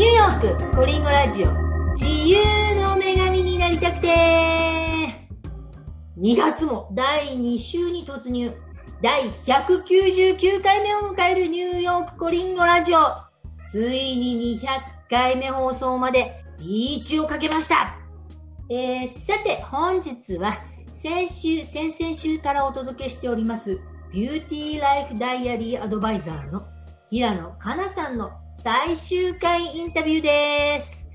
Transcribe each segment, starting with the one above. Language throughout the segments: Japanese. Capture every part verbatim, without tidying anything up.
ニューヨークコリンゴラジオ自由の女神になりたくてにがつもだいに週に突入だいひゃくきゅうじゅうきゅうかいめを迎えるニューヨークコリンゴラジオついににひゃっかいめ放送までリーチをかけました、えー、さて本日は先週先々週からお届けしておりますビューティーライフダイアリーアドバイザーの平野かなさんの最終回インタビューです、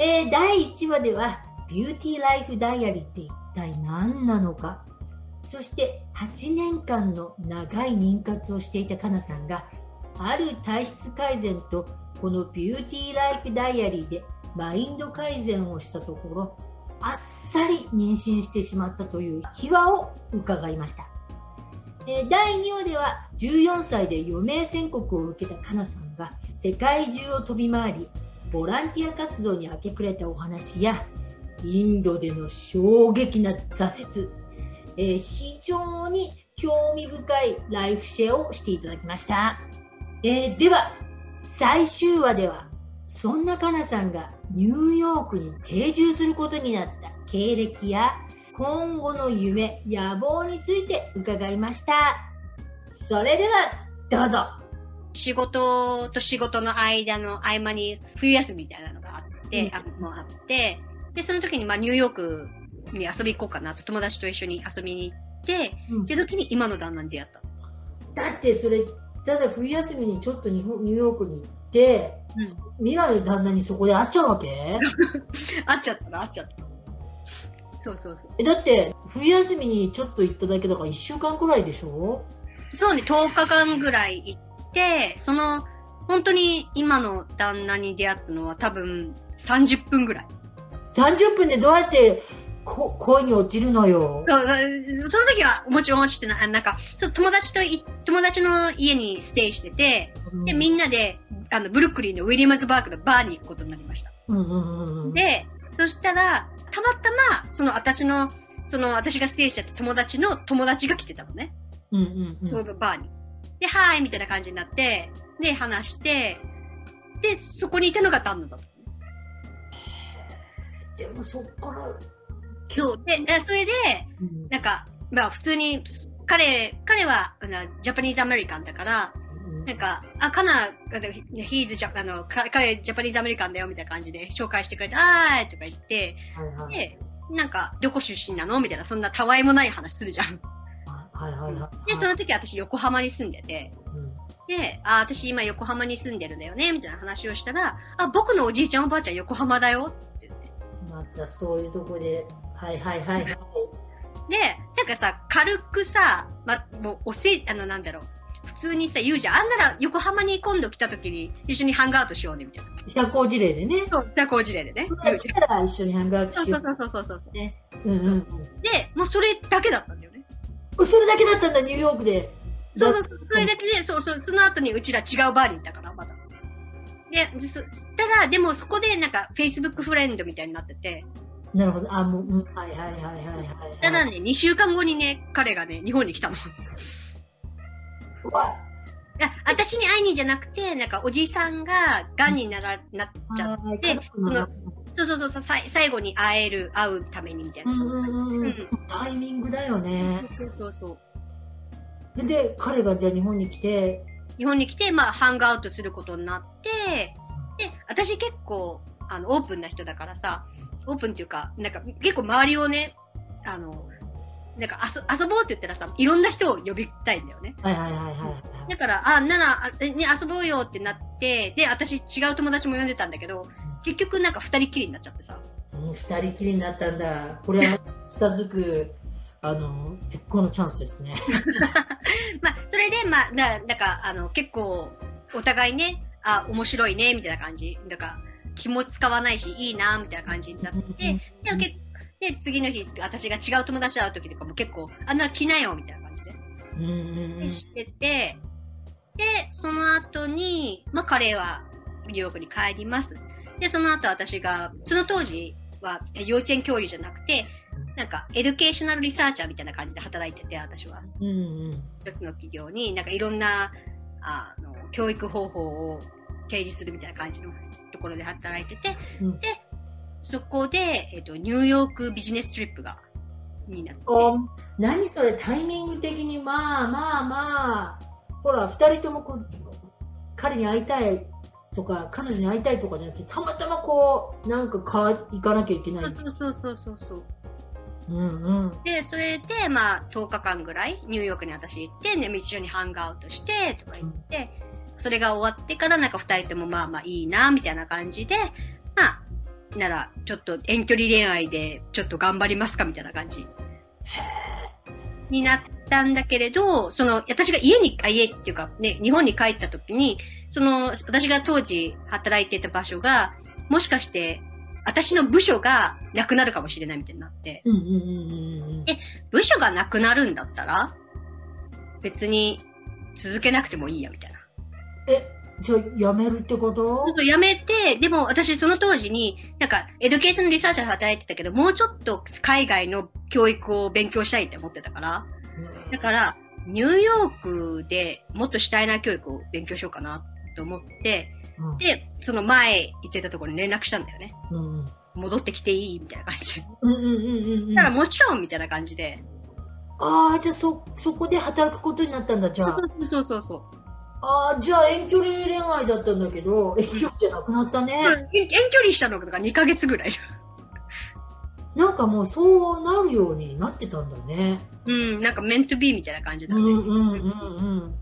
えー、だいいちわではビューティーライフダイアリーって一体何なのか、そしてはちねんかんの長い妊活をしていたかなさんがある体質改善とこのビューティーライフダイアリーでマインド改善をしたところあっさり妊娠してしまったという秘話を伺いました。だいにわではじゅうよんさいで余命宣告を受けたかなさんが世界中を飛び回りボランティア活動に明け暮れたお話やインドでの衝撃な挫折、えー、非常に興味深いライフシェアをしていただきました、えー、では最終話ではそんなかなさんがニューヨークに定住することになった経歴や今後の夢、野望について伺いました。それではどうぞ。仕事と仕事の間の合間に冬休みみたいなのがあって、うん、あもあってでその時にまあニューヨークに遊び行こうかなと友達と一緒に遊びに行って、うん、って時に今の旦那に出会った。だってそれただ冬休みにちょっとニューヨークに行って、うん、未来の旦那にそこで会っちゃうわけ？会っちゃったな、会っちゃった。そうそうそう。だって冬休みにちょっと行っただけだからいっしゅうかんくらいでしょ？そうね、とおかかんぐらい行ってその本当に今の旦那に出会ったのは多分さんじゅっぷんぐらい。さんじゅっぷんでどうやってこ恋に落ちるのよ。そう、その時はもちろん落ちてない。なんか友達と友達の家にステイしてて、うん、でみんなであのブルックリンのウィリアムズバーグのバーに行くことになりました、うんうんうん、でそしたらたまたまその私のその私がステイしちゃった友達の友達が来てたのね。うんうんうん。ちょうどバーに。ではーいみたいな感じになってで話してでそこにいたのが旦那だった。でもそっからそうでそれで、うん、なんかまあ普通に彼彼はジャパニーズアメリカンだから。なんか、あ、かな、ヒーズジャ、あの、彼、ジャパニーズアメリカンだよ、みたいな感じで紹介してくれて、あーいとか言って、はいはい、で、なんか、どこ出身なのみたいな、そんなたわいもない話するじゃん。はいはいはい。で、その時私、横浜に住んでて、うん、で、あ、私今横浜に住んでるんだよね、みたいな話をしたら、あ、僕のおじいちゃんおばあちゃん横浜だよ、って言って。またそういうとこで、はいはいはい。で、なんかさ、軽くさ、ま、もう、おせ、あの、なんだろう。普通にさ言うじゃん。あんなら横浜に今度来た時に一緒にハングアウトしようねみたいな。社交辞令でね。そう社交辞令でね。そしたら一緒にハングアウトしよう。そうそうそうそうそう。ね。うんうん。で、もうそれだけだったんだよね。それだけだったんだニューヨークで。そうそうそう。それだけで、そうそうその後にうちら違うバーにいたからまだ。で、そしたらでもそこでなんか Facebook フレンドみたいになってて。なるほど。あもう、うん、はいはいはいはいはいはい。ただねにしゅうかんごにね彼がね日本に来たの。私に会いにじゃなくてなんかおじさんががんにならなっちゃってそのそうそうそうさ最後に会える会うためにみたいな、うん、タイミングだよね。そうそうそうで彼がじゃあ日本に来て日本に来て、まあ、ハングアウトすることになってで私結構あのオープンな人だからさオープンっていうかなんか結構周りをねあのなんか遊遊ぼうって言ったらさ、いろんな人を呼びたいんだよね。はいはいはいはい。だから、あ、なら、ね、遊ぼうよってなって、で、私違う友達も呼んでたんだけど、結局なんか二人きりになっちゃってさ。うん、二人きりになったんだ。これは近づく、あの、絶好のチャンスですね。まあ、それで、まあ、な、なんか、あの、結構、お互いね、あ、面白いね、みたいな感じ。なんか、気も使わないし、いいな、みたいな感じになって、でも結構、で、次の日、私が違う友達と会う時とかも結構、あんな着なよ、みたいな感じで。うんでしてて、で、その後に、まあ、彼はニューヨークに帰ります。で、その後私が、その当時は幼稚園教諭じゃなくて、なんか、エデュケーショナルリサーチャーみたいな感じで働いてて、私は。うん。一つの企業に、なんかいろんな、あの、教育方法を経理するみたいな感じのところで働いてて、うん、でそこで、えっと、ニューヨークビジネストリップがになって、お何それタイミング的にまあまあまあほらふたりともこう彼に会いたいとか彼女に会いたいとかじゃなくてたまたまこうなんか行かなきゃいけない。そうそうそうそうそう、うんうん、でそれで、まあ、とおかかんぐらいニューヨークに私行って、ね、一緒にハングアウトしてとか言って、うん、それが終わってからなんかふたりともまあまあいいなみたいな感じで、まあならちょっと遠距離恋愛でちょっと頑張りますかみたいな感じになったんだけれど、その私が家にあ家っていうかね日本に帰った時にその私が当時働いてた場所がもしかして私の部署がなくなるかもしれないみたいになって、うんうんうんうん、で部署がなくなるんだったら別に続けなくてもいいやみたいな。えじゃあ辞めるってこと？ちょっと辞めて、でも私その当時になんかエデュケーションリサーチャーで働いてたけどもうちょっと海外の教育を勉強したいって思ってたから、うん、だからニューヨークでもっと主体な教育を勉強しようかなと思って、うん、でその前行ってたところに連絡したんだよね、うん、戻ってきていいみたいな感じで、うんうんうんうん、だからもちろんみたいな感じで、ああじゃあ そ, そこで働くことになったんだじゃあそうそうそう、あじゃあ遠距離恋愛だったんだけど遠距離じゃなくなったね。遠距離したのがにかげつぐらいなんかもうそうなるようになってたんだね。うんなんかメントビーみたいな感じだね。うんうんうんうん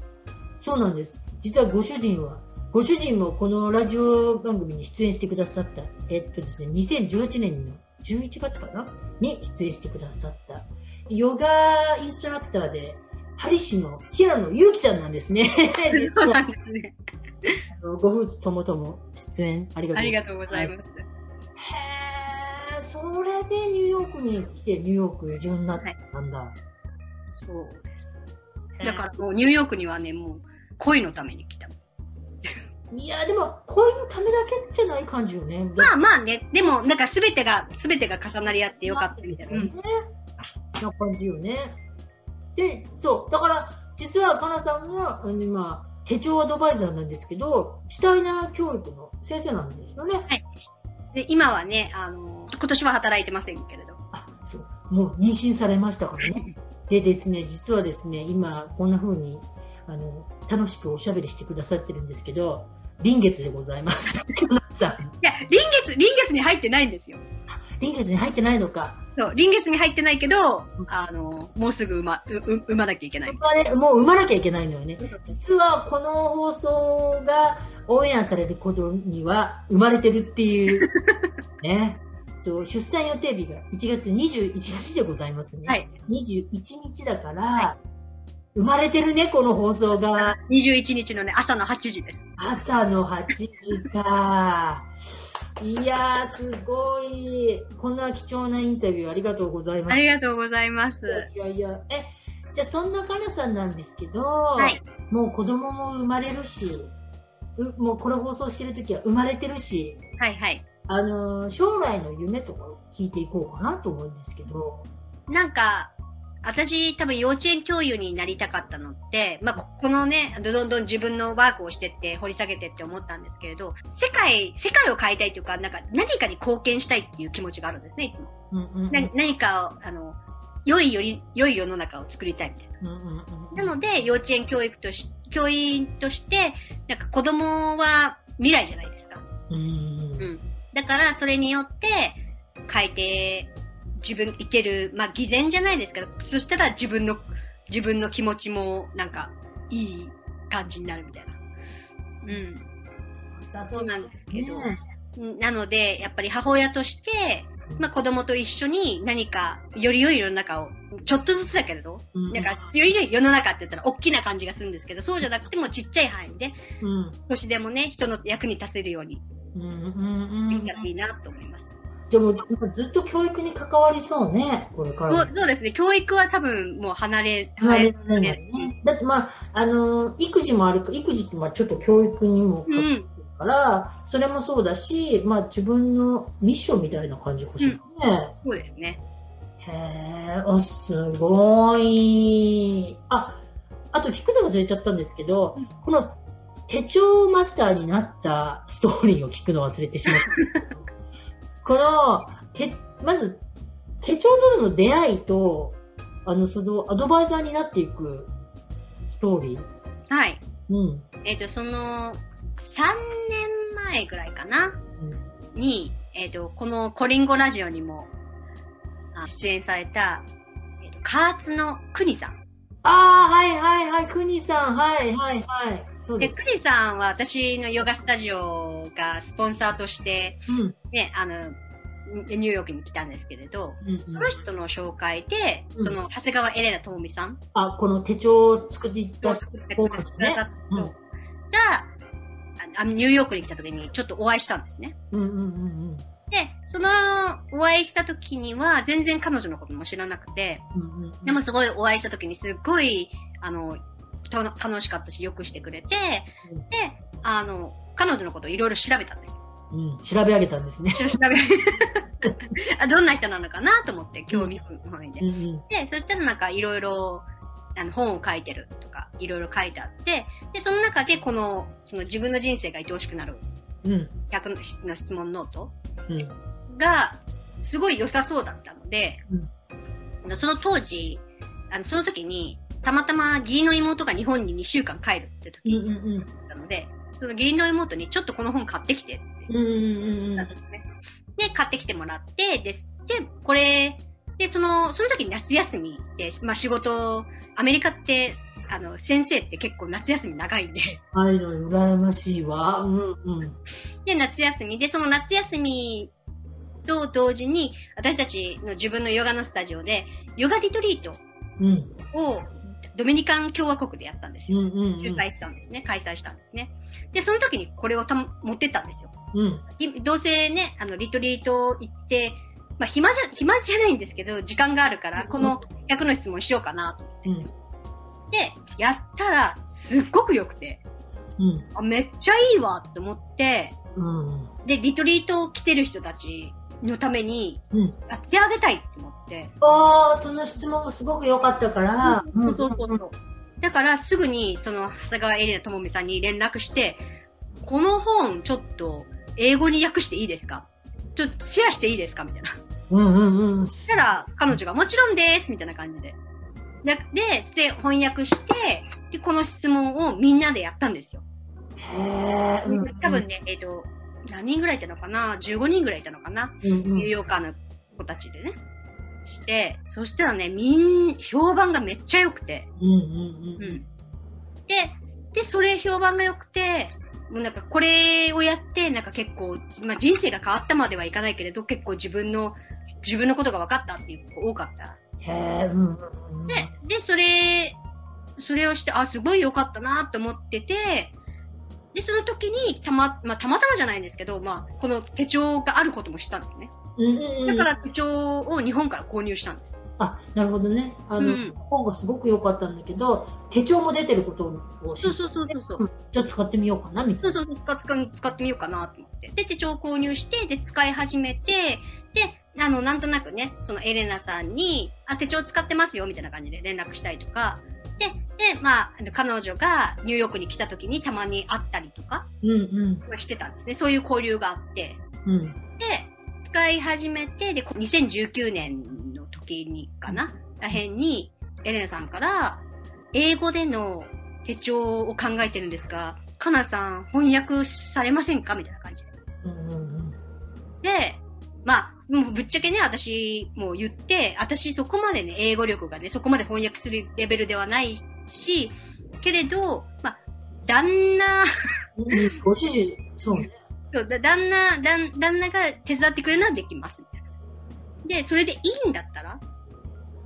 そうなんです。実はご主人はご主人もこのラジオ番組に出演してくださったえっとですねにせんじゅうはちねんのじゅういちがつかなに出演してくださったヨガインストラクターでハリ氏の平野祐希さんなんですね。実はですねご夫婦ともとも出演ありがとうございます。へー、それでニューヨークに来てニューヨーク移住になったんだ、はい、そうです。だからもうニューヨークにはねもう恋のために来た。いやでも恋のためだけじゃない感じよね。まあまあねでもなんかすべてがすべてが重なり合ってよかったみたいな、ねうん、な感じよね。でそうだから実はかなさんは今手帳アドバイザーなんですけどシュタイナー教育の先生なんですよね、はい、で今はねあの今年は働いてませんけれどあそうもう妊娠されましたからねでですね実はですね今こんな風にあの楽しくおしゃべりしてくださってるんですけど臨月でございますかなさんいや臨月臨月に入ってないんですよ。臨月に入ってないのか。そう臨月に入ってないけど、あのもうすぐ産ま、産まなきゃいけない。もう産まなきゃいけないのよね。実はこの放送がオンエアされる頃には生まれてるっていうね。と出産予定日がいちがつにじゅういちにちでございますね。はい、にじゅういちにちだから、はい、生まれてるねこの放送が。にじゅういちにちのね朝のはちじです。朝のはちじか。いやーすごいこんな貴重なインタビューありがとうございます。ありがとうございます。いやいやえじゃあそんなかなさんなんですけど、はい、もう子供も生まれるしうもうこれ放送してる時は生まれてるし、はいはい、あの将来の夢とか聞いていこうかなと思うんですけどなんか私多分幼稚園教諭になりたかったのって、まあ、このね、どんどん自分のワークをしてって掘り下げてって思ったんですけれど、世界、世界を変えたいというか、なんか何かに貢献したいっていう気持ちがあるんですね、いつも。うんうんうん、な何かを、あの、良いより、良い世の中を作りたいみたいな。うんうんうん、なので、幼稚園教育とし、教員として、なんか子供は未来じゃないですか。うんうん、だから、それによって変えて、自分いける、まあ、偽善じゃないですけど、そしたら自分の、自分の気持ちも、なんか、いい感じになるみたいな。うん。さそうなんですけど。ね、なので、やっぱり母親として、まあ、子供と一緒に何か、より良い世の中を、ちょっとずつだけれど、うん、なんか、より良い世の中って言ったら、大きな感じがするんですけど、そうじゃなくても、ちっちゃい範囲で、うん、少しでもね、人の役に立てるように、できたらいいなと思います。でもずっと教育に関わりそうねこれから。そうですね教育は多分もう離れ離れないね。だってまああの育児もある育児ってまあちょっと教育にもかかってるから、うん、それもそうだしまあ自分のミッションみたいな感じかしらね、うん。そうですね。へえあすごいああと聞くの忘れちゃったんですけど、うん、この手帳マスターになったストーリーを聞くの忘れてしまったこのてまず手帳との出会いとあのそのアドバイザーになっていくストーリー、はい、うん、えーとそのさんねんまえぐらいかな、うん、に、えーとこのコリンゴラジオにも出演された、えーと加圧の国さん、ああ、はいはいはい、くにさん、はいはいはい。そうです。で、くにさんは私のヨガスタジオがスポンサーとして、うん、ね、あの、ニューヨークに来たんですけれど、うんうん、その人の紹介で、その、長谷川エレナ智美さん、うん。あ、この手帳を作っていった人ですね。が、うん、ニューヨークに来た時にちょっとお会いしたんですね。うんうんうんうん。で、そのお会いした時には全然彼女のことも知らなくて、うんうんうん、でもすごいお会いした時にすごいあのと楽しかったしよくしてくれて、うん、で、あの彼女のことをいろいろ調べたんですよ、うん。調べ上げたんですね。調べ上げあどんな人なのかなと思って興味本位で、うんうん、で、そしたらなんかいろいろあの本を書いてるとかいろいろ書いてあって、でその中でこのその自分の人生が愛おしくなるひゃくの質問ノート。うん、がすごい良さそうだったので、うん、その当時あのその時にたまたま義理の妹が日本ににしゅうかん帰るって時だったので、うんうん、その義理の妹にちょっとこの本買ってきてって言ったんですね、うんうん、で買ってきてもらってで、でこれでそのその時に夏休みで、まあ、仕事アメリカってあの先生って結構夏休み長いんであいの羨ましいわ、うんうん、で夏休みでその夏休みと同時に私たちの自分のヨガのスタジオでヨガリトリートをドミニカン共和国でやったんですよ、うんうんうん、主催したんですね開催したんですねでその時にこれをた持ってったんですよ、うん、どうせねあのリトリート行って、まあ、暇じゃ暇じゃないんですけど時間があるからこのひゃくの質問しようかなと思って、うんでやったらすっごく良くて、うん、あめっちゃいいわって思って、うん、でリトリートを来てる人たちのためにやってあげたいって思って、うん、ああその質問がすごく良かったから、うん、そうそうそうそうだからすぐにその長谷川エレナ智美さんに連絡してこの本ちょっと英語に訳していいですかちょっとシェアしていいですかみたいな、うんうんうん、そしたら彼女がもちろんですみたいな感じでで、で翻訳してでこの質問をみんなでやったんですよ。へー、うん、多分ね、えーと、何人ぐらいいたのかなじゅうごにんぐらいいたのかな、うんうん、ニューヨーカーの子たちでねしてそしたらねみん評判がめっちゃ良くて、うんうんうんうん、で、でそれ評判が良くてもうなんかこれをやってなんか結構、まあ、人生が変わったまではいかないけれど結構自分の自分のことが分かったっていう子が多かったへうんうん、で、でそれそれをしてあすごい良かったなと思っててでその時にた ま,、まあ、たまたまじゃないんですけど、まあ、この手帳があることも知ったんですね、うんうんうん、だから手帳を日本から購入したんですあなるほどねあの、うん、本がすごく良かったんだけど手帳も出てることを知ってそうそうそうそう、うん、じゃあ使ってみようかなみたいなそうそうそう使ってみようかなと思ってで手帳を購入してで使い始めてであの、なんとなくね、そのエレナさんに、あ、手帳使ってますよ、みたいな感じで連絡したりとか。で、で、まあ、彼女がニューヨークに来た時にたまに会ったりとか、うんうん、してたんですね。そういう交流があって。うん、で、使い始めて、で、にせんじゅうきゅうねんの時にかな、らへんに、エレナさんから、英語での手帳を考えてるんですが、カナさん翻訳されませんかみたいな感じで。うんうん、で、まあ、もうぶっちゃけね、私も言って、私そこまでね、英語力がね、そこまで翻訳するレベルではないし、けれど、まあ、旦那、ご主人、そうね。そう、だ旦那、旦、旦那が手伝ってくれるのはできます。で、それでいいんだったら、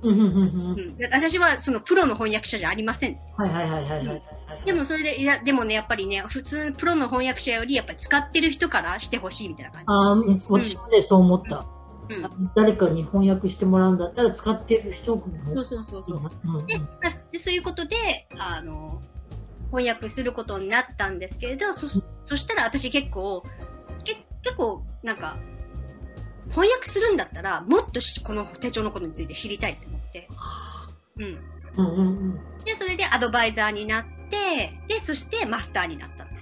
うん、私はそのプロの翻訳者じゃありません。はいはいはいはい、はいうん。でもそれで、いや、でもね、やっぱりね、普通プロの翻訳者より、やっぱり使ってる人からしてほしいみたいな感じ。ああ、うん、私もね、そう思った、うんうん。誰かに翻訳してもらうんだったら、使ってる人も。そうそうそうそう、うんうんで。で、そういうことで、あの、翻訳することになったんですけれど、そ、そしたら私結構、け、結構、なんか、翻訳するんだったらもっとこの手帳のことについて知りたいと思って、うんうんうんうん、でそれでアドバイザーになってでそしてマスターになったんで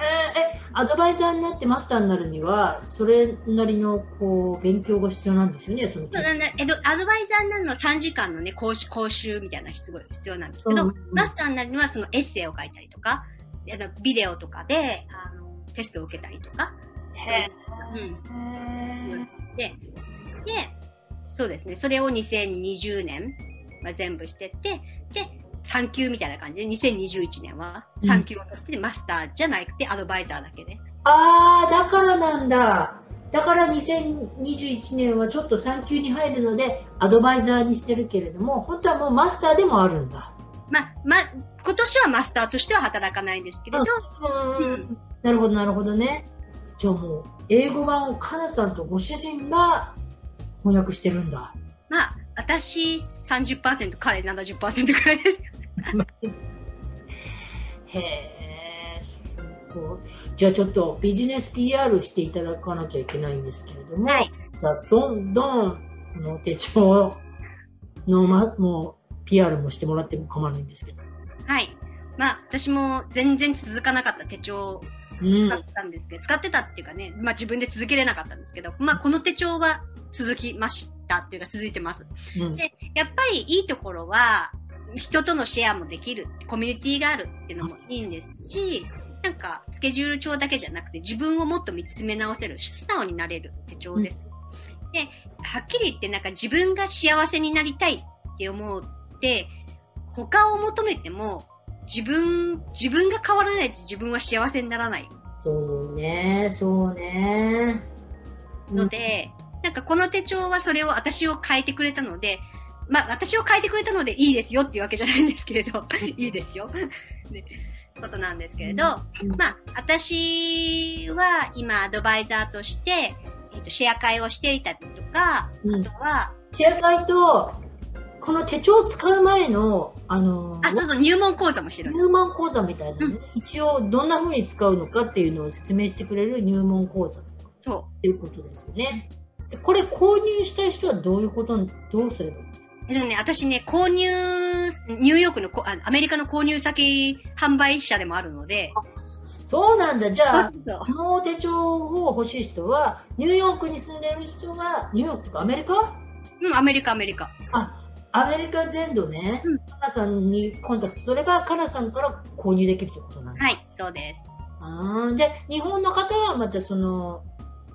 え、アドバイザーになってマスターになるにはそれなりのこう勉強が必要なんですよね。そのそうなんだ、えっと、アドバイザーになるのはさんじかんの、ね、講習、講習みたいなのがすごい必要なんですけど、うんうん、マスターになるにはそのエッセイを書いたりとかビデオとかであのテストを受けたりとか。へー、うん、で, でそうですね、それをにせんにじゅうねん、まあ、全部してってでさん級みたいな感じでにせんにじゅういちねんはさん級を取って、うん、マスターじゃなくてアドバイザーだけで、ね、ああだからなんだだからにせんにじゅういちねんはちょっとさん級に入るのでアドバイザーにしてるけれども本当はもうマスターでもあるんだ。まあ、ま、今年はマスターとしては働かないんですけれど、うんうん、なるほどなるほどね。じゃあもう英語版をかなさんとご主人が翻訳してるんだ。まあ私 さんじゅっパーセント 彼 ななじゅっパーセント くらいですへえ、すごい。じゃあちょっとビジネス ピーアール していただかなきゃいけないんですけれども、はい、じゃあどんどんこの手帳の、ま、もう ピーアール もしてもらっても困るんですけど、はい、まあ私も全然続かなかった手帳使ってたんですけど、うん、使ってたっていうかね、まあ、自分で続けれなかったんですけど、まあ、この手帳は続きましたっていうか続いてます、うん、でやっぱりいいところは人とのシェアもできる、コミュニティがあるっていうのもいいんですし、なんかスケジュール帳だけじゃなくて自分をもっと見つめ直せる素直になれる手帳です、うん、ではっきり言ってなんか自分が幸せになりたいって思うって他を求めても自分、自分が変わらないと自分は幸せにならない。そうね、そうね。ので、うん、なんかこの手帳はそれを私を変えてくれたので、まあ私を変えてくれたのでいいですよっていうわけじゃないんですけれど、いいですよ、ね、ことなんですけれど、うん、まあ私は今アドバイザーとして、えーと、シェア会をしていたりとか、うん、あとはシェア会とこの手帳を使う前の、あのー、あ、そうそう、入門講座もしてる。入門講座みたいなね、うん、一応どんな風に使うのかっていうのを説明してくれる入門講座ということですよね。でこれ購入したい人はどういうことにどうすればいいんですか？でもね、私ね、購入ニューヨークのあアメリカの購入先販売者でもあるので。そうなんだ。じゃあこの手帳を欲しい人はニューヨークに住んでいる人はニューヨークとかアメリカ？うん、アメリカアメリカ。あ。アメリカ全土ね、うん、カナさんにコンタクトすればカナさんから購入できるということなんですか？はい、そうです。あで日本の方はまたその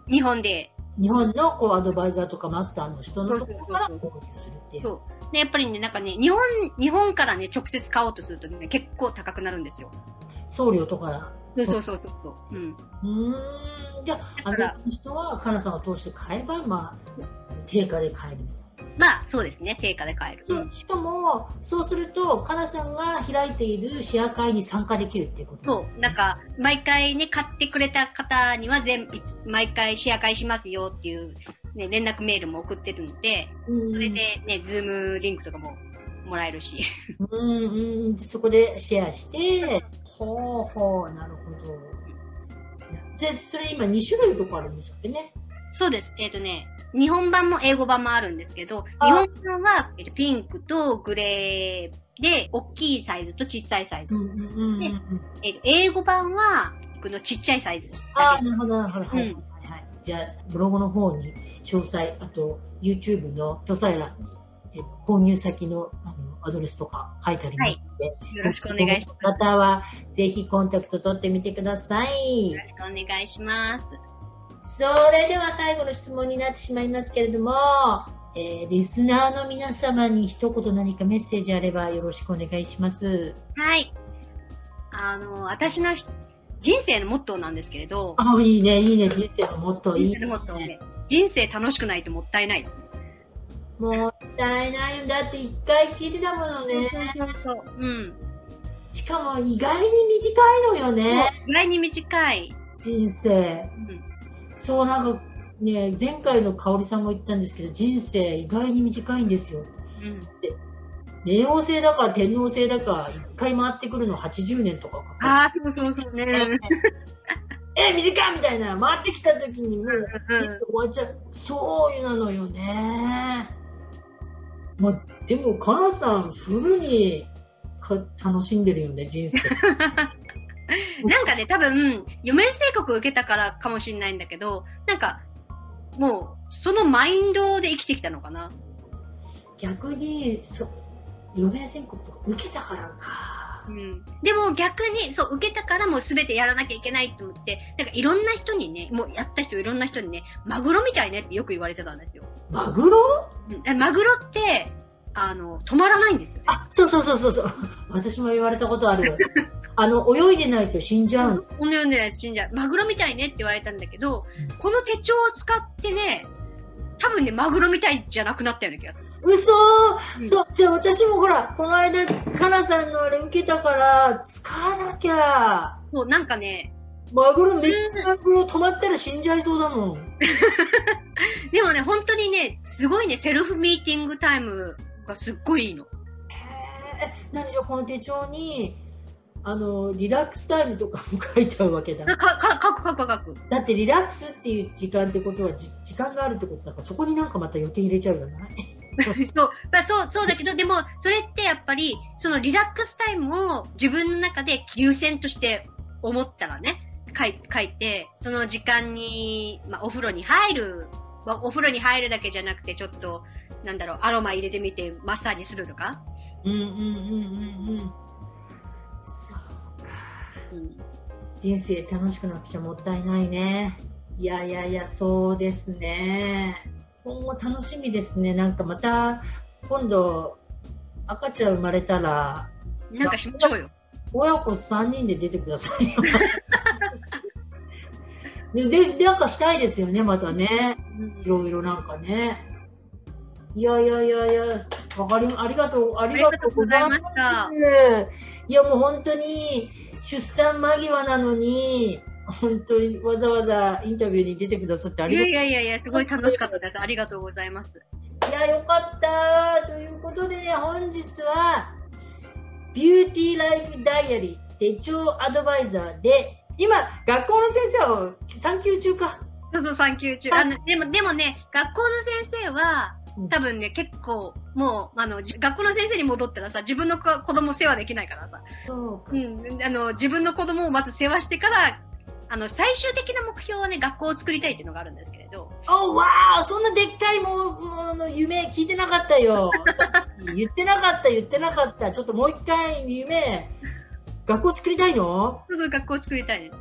日本で日本のこうアドバイザーとかマスターの人のところから購入するっていう。そうでやっぱりね、なんかね日本、日本からね直接買おうとすると、ね、結構高くなるんですよ、送料とか。そうそうそうそう、うん、うーんじゃあアメリカの人はカナさんを通して買えば、まあ、定価で買えるみたいな。まあそうですね、定価で買える。そうしかもそうするとかなさんが開いているシェア会に参加できるっていうことなんですね。そうなんか毎回ね買ってくれた方には全毎回シェア会しますよっていう、ね、連絡メールも送ってるので、うん、それでねズームリンクとかももらえるし、うんうんそこでシェアしてほうほうなるほど。それ今に種類とかあるんですよね。そうです。えっとね。日本版も英語版もあるんですけど、日本版はピンクとグレーで大きいサイズと小さいサイズ、うんうんうん、で、えー、英語版はこのちっちゃいサイズ。ああなるほどなるほど、はいはいはい。じゃあブログの方に詳細、あと YouTube の詳細欄に、えー、購入先 の, あのアドレスとか書いてありますので、はい、よろしくお願いします。またはぜひコンタクト取ってみてください。よろしくお願いします。それでは最後の質問になってしまいますけれども、えー、リスナーの皆様に一言何かメッセージあればよろしくお願いします。はい、あの私の人生のモットーなんですけれど。あ、いいねいいね、人生のモットーいいね。人生楽しくないともったいない。もったいないんだって一回聞いてたものね。そうそうそう、うん、しかも意外に短いのよね。意外に短い人生、うん、そうなんかね、前回の香織さんも言ったんですけど、人生意外に短いんですよ、うん、で冥王星だか天王星だかいっかい回ってくるのはちじゅうねんとかかかって。ああそうそうそうねえ短いみたいな、回ってきた時にもう人生終わっちゃう。そうなのよね、まあ、でもかなさんフルにか楽しんでるよね人生なんかね、多分余命宣告受けたからかもしれないんだけど、なんかもうそのマインドで生きてきたのかな。逆にそ余命宣告受けたからか、うん、でも逆にそう受けたからもう全てやらなきゃいけないと思って、なんかいろんな人にね、もうやった人いろんな人にね、マグロみたいねってよく言われてたんですよ。マグロ、うん、マグロってあの止まらないんですよね。あ、そうそうそうそう、私も言われたことあるよ。あの泳いでないと死んじゃう。泳いでないと死んじゃう。マグロみたいねって言われたんだけど、この手帳を使ってね、多分ねマグロみたいじゃなくなったような気がする。嘘ー、うん、そう、じゃあ私もほらこの間かなさんのあれ受けたから使わなきゃ。もうなんかね。マグロめっちゃマグロ止まったら死んじゃいそうだもん。でもね本当にねすごいねセルフミーティングタイム。すっごいいいの。へえ、何じゃこの手帳にあのリラックスタイムとかも書いちゃうわけだ。かか書く書く書く。だってリラックスっていう時間ってことはじ時間があるってことだから、そこになんかまた予定入れちゃうじゃない。そうだ、そうそうだけど、でもそれってやっぱりそのリラックスタイムを自分の中で優先として思ったらね、書い書いてその時間に、まあ、お風呂に入る、まあ、お風呂に入るだけじゃなくてちょっと。なんだろう、アロマ入れてみてマッサージするとか、うんうんうんうんうん、そうか、うん、人生楽しくなくちゃもったいないね。いやいやいや、そうですね、今後楽しみですね。なんかまた今度赤ちゃん生まれたらなんかしましょうよ、親子さんにんで出てくださいよ。で、なんかしたいですよね、またね、いろいろなんかね。いやいやいやいや、わかり、ありがとう、ありがとうございました。いやもう本当に出産間際なのに本当にわざわざインタビューに出てくださってありがとう。いやいやいや、すごい楽しかったです。ありがとうございます。いやよかったということでね、本日はビューティーライフダイアリー手帳アドバイザーで、今学校の先生を産休中か。そうそう、産休中。あのでもでもね、学校の先生は多分ね、結構もうあの学校の先生に戻ったらさ、自分の子供世話できないからさ、そう、うん、あの自分の子供をまず世話してから、あの最終的な目標はね、学校を作りたいっていうのがあるんですけれど。おーわー、そんなでっかいもうもう夢聞いてなかったよ。言ってなかった言ってなかった。ちょっともう一回夢、学校作りたいの？そうそう、学校作りたいね。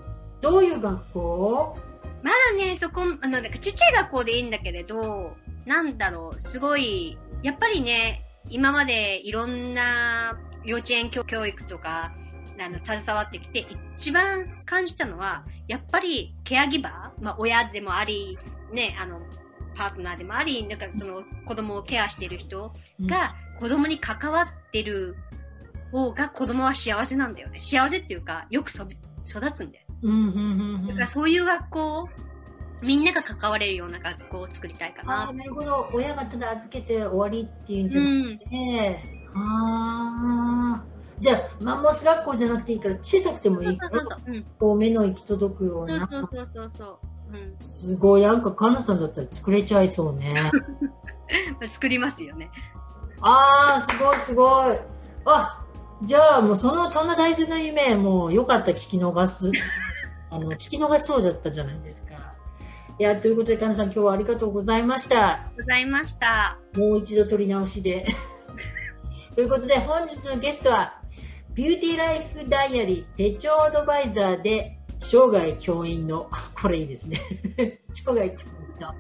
どういう学校？まだね、そこあのなんかちっちゃい学校でいいんだけれど、なんだろう、すごいやっぱりね、今までいろんな幼稚園教育とかあの携わってきて一番感じたのは、やっぱりケアギバー、まあ、親でもあり、ね、あのパートナーでもあり、なんかその子供をケアしている人が子供に関わってる方が子供は幸せなんだよね。幸せっていうか、よく育つんだよね。うんうんうんうん、だからそういう学校、みんなが関われるような学校を作りたいかな。あ、なるほど。親がただ預けて終わりっていうんじゃなくて、うん、ああ、じゃあマンモス学校じゃなくていいから、小さくてもいいから、こう目の行き届くような。そうそうそうそう、うん、すごい、なんかカナさんだったら作れちゃいそうね。作りますよね。ああ、すごいすごい。あ、じゃあもうそのそんな大事な夢、もうよかった、聞き逃す、あの聞き逃しそうだったじゃないですか。いや、ということで、かなさん、今日はありがとうございました。ございました。もう一度撮り直しで。ということで、本日のゲストはビューティーライフダイアリー手帳アドバイザーで生涯教員の、これいいですね。生涯教員の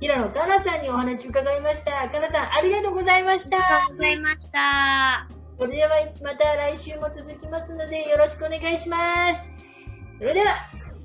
平野かなさんにお話を伺いました。かなさん、ありがとうございました。ありがとうございました。それではまた来週も続きますので、よろしくお願いします。それでは、